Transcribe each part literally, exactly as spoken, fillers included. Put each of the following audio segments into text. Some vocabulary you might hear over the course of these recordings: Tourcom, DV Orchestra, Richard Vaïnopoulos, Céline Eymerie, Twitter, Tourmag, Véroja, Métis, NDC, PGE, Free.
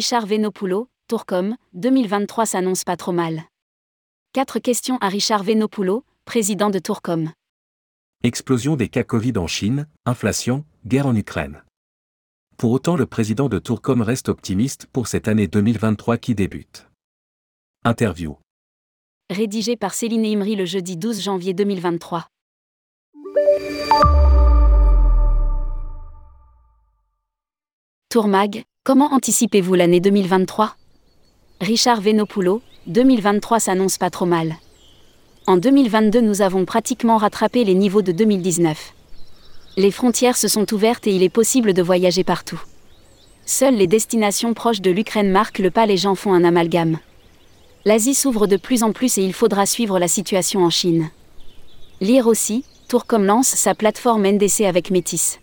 Richard Vaïnopoulos, Tourcom, deux mille vingt-trois s'annonce pas trop mal. Quatre questions à Richard Vaïnopoulos, président de Tourcom. Explosion des cas Covid en Chine, inflation, guerre en Ukraine. Pour autant, le président de Tourcom reste optimiste pour cette année deux mille vingt-trois qui débute. Interview. Rédigé par Céline Eymerie le jeudi douze janvier deux mille vingt-trois. Tourmag, comment anticipez-vous l'année deux mille vingt-trois? Richard Vaïnopoulos, deux mille vingt-trois s'annonce pas trop mal. En deux mille vingt-deux, nous avons pratiquement rattrapé les niveaux de deux mille dix-neuf. Les frontières se sont ouvertes et il est possible de voyager partout. Seules les destinations proches de l'Ukraine marquent le pas, les gens font un amalgame. L'Asie s'ouvre de plus en plus et il faudra suivre la situation en Chine. Lire aussi, Tourcom lance sa plateforme N D C avec Métis.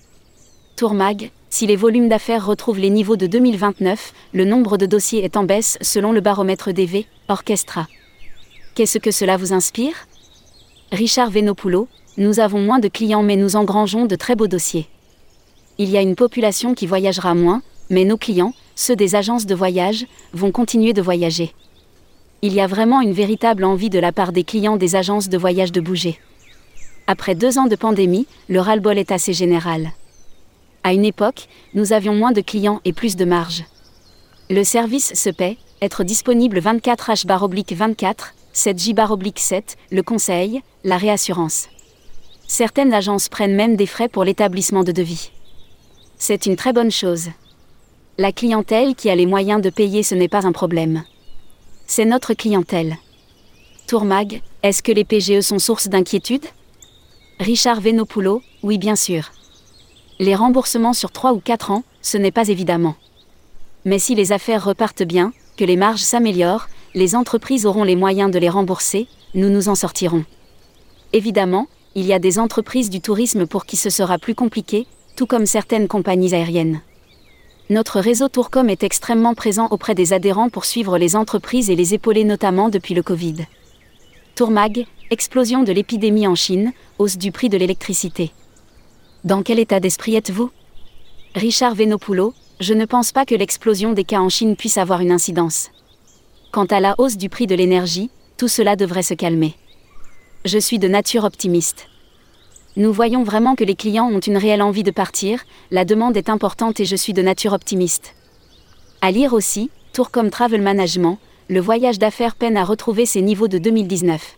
Tourmag, si les volumes d'affaires retrouvent les niveaux de deux mille vingt-neuf, le nombre de dossiers est en baisse selon le baromètre D V Orchestra. Qu'est-ce que cela vous inspire? Richard Vaïnopoulos, nous avons moins de clients mais nous engrangeons de très beaux dossiers. Il y a une population qui voyagera moins, mais nos clients, ceux des agences de voyage, vont continuer de voyager. Il y a vraiment une véritable envie de la part des clients des agences de voyage de bouger. Après deux ans de pandémie, le ras-le-bol est assez général. À une époque, nous avions moins de clients et plus de marge. Le service se paie, être disponible vingt-quatre heures sur vingt-quatre, sept jours sur sept, le conseil, la réassurance. Certaines agences prennent même des frais pour l'établissement de devis. C'est une très bonne chose. La clientèle qui a les moyens de payer, ce n'est pas un problème. C'est notre clientèle. Tourmag, est-ce que les P G E sont source d'inquiétude? Richard Vaïnopoulos, oui bien sûr. Les remboursements sur trois ou quatre ans, ce n'est pas évidemment. Mais si les affaires repartent bien, que les marges s'améliorent, les entreprises auront les moyens de les rembourser, nous nous en sortirons. Évidemment, il y a des entreprises du tourisme pour qui ce sera plus compliqué, tout comme certaines compagnies aériennes. Notre réseau Tourcom est extrêmement présent auprès des adhérents pour suivre les entreprises et les épauler, notamment depuis le Covid. Tourmag, explosion de l'épidémie en Chine, hausse du prix de l'électricité. Dans quel état d'esprit êtes-vous? Richard Vaïnopoulos, je ne pense pas que l'explosion des cas en Chine puisse avoir une incidence. Quant à la hausse du prix de l'énergie, tout cela devrait se calmer. Je suis de nature optimiste. Nous voyons vraiment que les clients ont une réelle envie de partir, la demande est importante et je suis de nature optimiste. À lire aussi, Tourcom Travel Management, le voyage d'affaires peine à retrouver ses niveaux de deux mille dix-neuf.